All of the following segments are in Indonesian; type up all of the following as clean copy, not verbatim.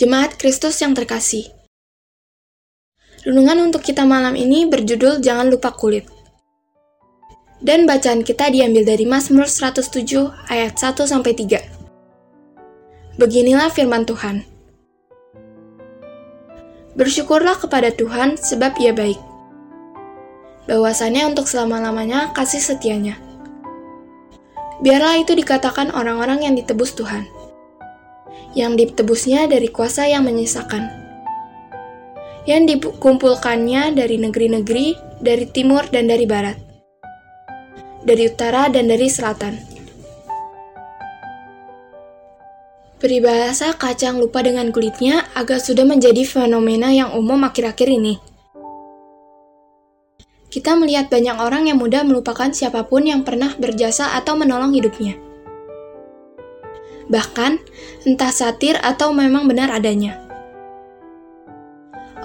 Jemaat Kristus yang terkasih. Renungan untuk kita malam ini berjudul Jangan Lupa Kulit. Dan bacaan kita diambil dari Mazmur 107 ayat 1-3. Beginilah firman Tuhan. Bersyukurlah kepada Tuhan sebab Ia baik. Bahwasanya untuk selama-lamanya kasih setianya. Biarlah itu dikatakan orang-orang yang ditebus Tuhan, yang ditebusnya dari kuasa yang menyisakan, yang dikumpulkannya dari negeri-negeri, dari timur dan dari barat, dari utara dan dari selatan. Peribahasa kacang lupa dengan kulitnya agak sudah menjadi fenomena yang umum akhir-akhir ini. Kita melihat banyak orang yang mudah melupakan siapapun yang pernah berjasa atau menolong hidupnya. Bahkan, entah satir atau memang benar adanya.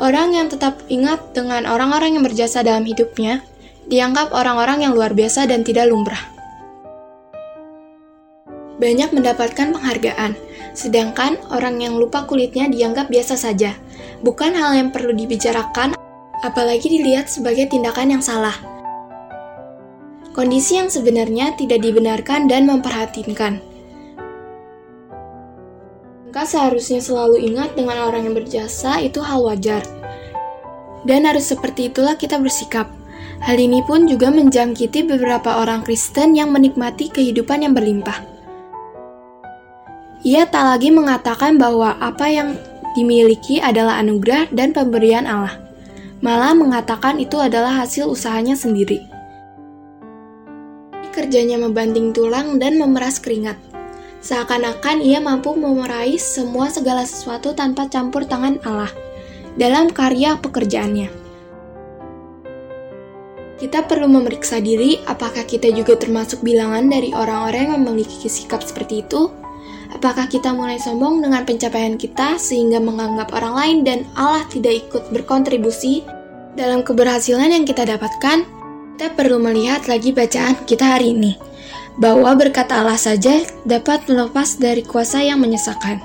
Orang yang tetap ingat dengan orang-orang yang berjasa dalam hidupnya dianggap orang-orang yang luar biasa dan tidak lumrah. Banyak mendapatkan penghargaan, sedangkan orang yang lupa kulitnya dianggap biasa saja. Bukan hal yang perlu dibicarakan, apalagi dilihat sebagai tindakan yang salah. Kondisi yang sebenarnya tidak dibenarkan dan memprihatinkan. Maka seharusnya selalu ingat dengan orang yang berjasa itu hal wajar. Dan harus seperti itulah kita bersikap. Hal ini pun juga menjangkiti beberapa orang Kristen yang menikmati kehidupan yang berlimpah. Ia tak lagi mengatakan bahwa apa yang dimiliki adalah anugerah dan pemberian Allah, malah mengatakan itu adalah hasil usahanya sendiri. Kerjanya membanting tulang dan memeras keringat, seakan-akan ia mampu memeraih segala sesuatu tanpa campur tangan Allah dalam karya pekerjaannya. Kita perlu memeriksa diri apakah kita juga termasuk bilangan dari orang-orang yang memiliki sikap seperti itu. Apakah kita mulai sombong dengan pencapaian kita sehingga menganggap orang lain dan Allah tidak ikut berkontribusi dalam keberhasilan yang kita dapatkan? Kita perlu melihat lagi bacaan kita hari ini, bahwa berkat Allah saja dapat melepas dari kuasa yang menyesatkan.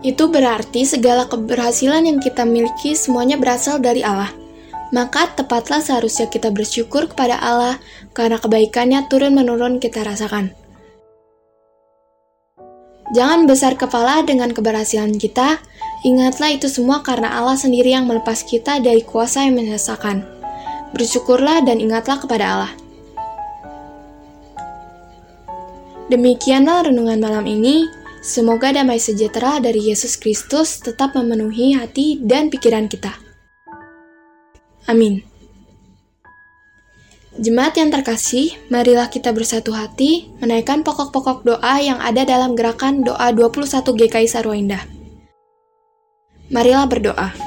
Itu berarti segala keberhasilan yang kita miliki semuanya berasal dari Allah. Maka tepatlah seharusnya kita bersyukur kepada Allah karena kebaikannya turun-menurun kita rasakan. Jangan besar kepala dengan keberhasilan kita, ingatlah itu semua karena Allah sendiri yang melepas kita dari kuasa yang menyesakan. Bersyukurlah dan ingatlah kepada Allah. Demikianlah renungan malam ini, semoga damai sejahtera dari Yesus Kristus tetap memenuhi hati dan pikiran kita. Amin. Jemaat yang terkasih, marilah kita bersatu hati menaikkan pokok-pokok doa yang ada dalam gerakan Doa 21 GKI Sarua Indah. Marilah berdoa.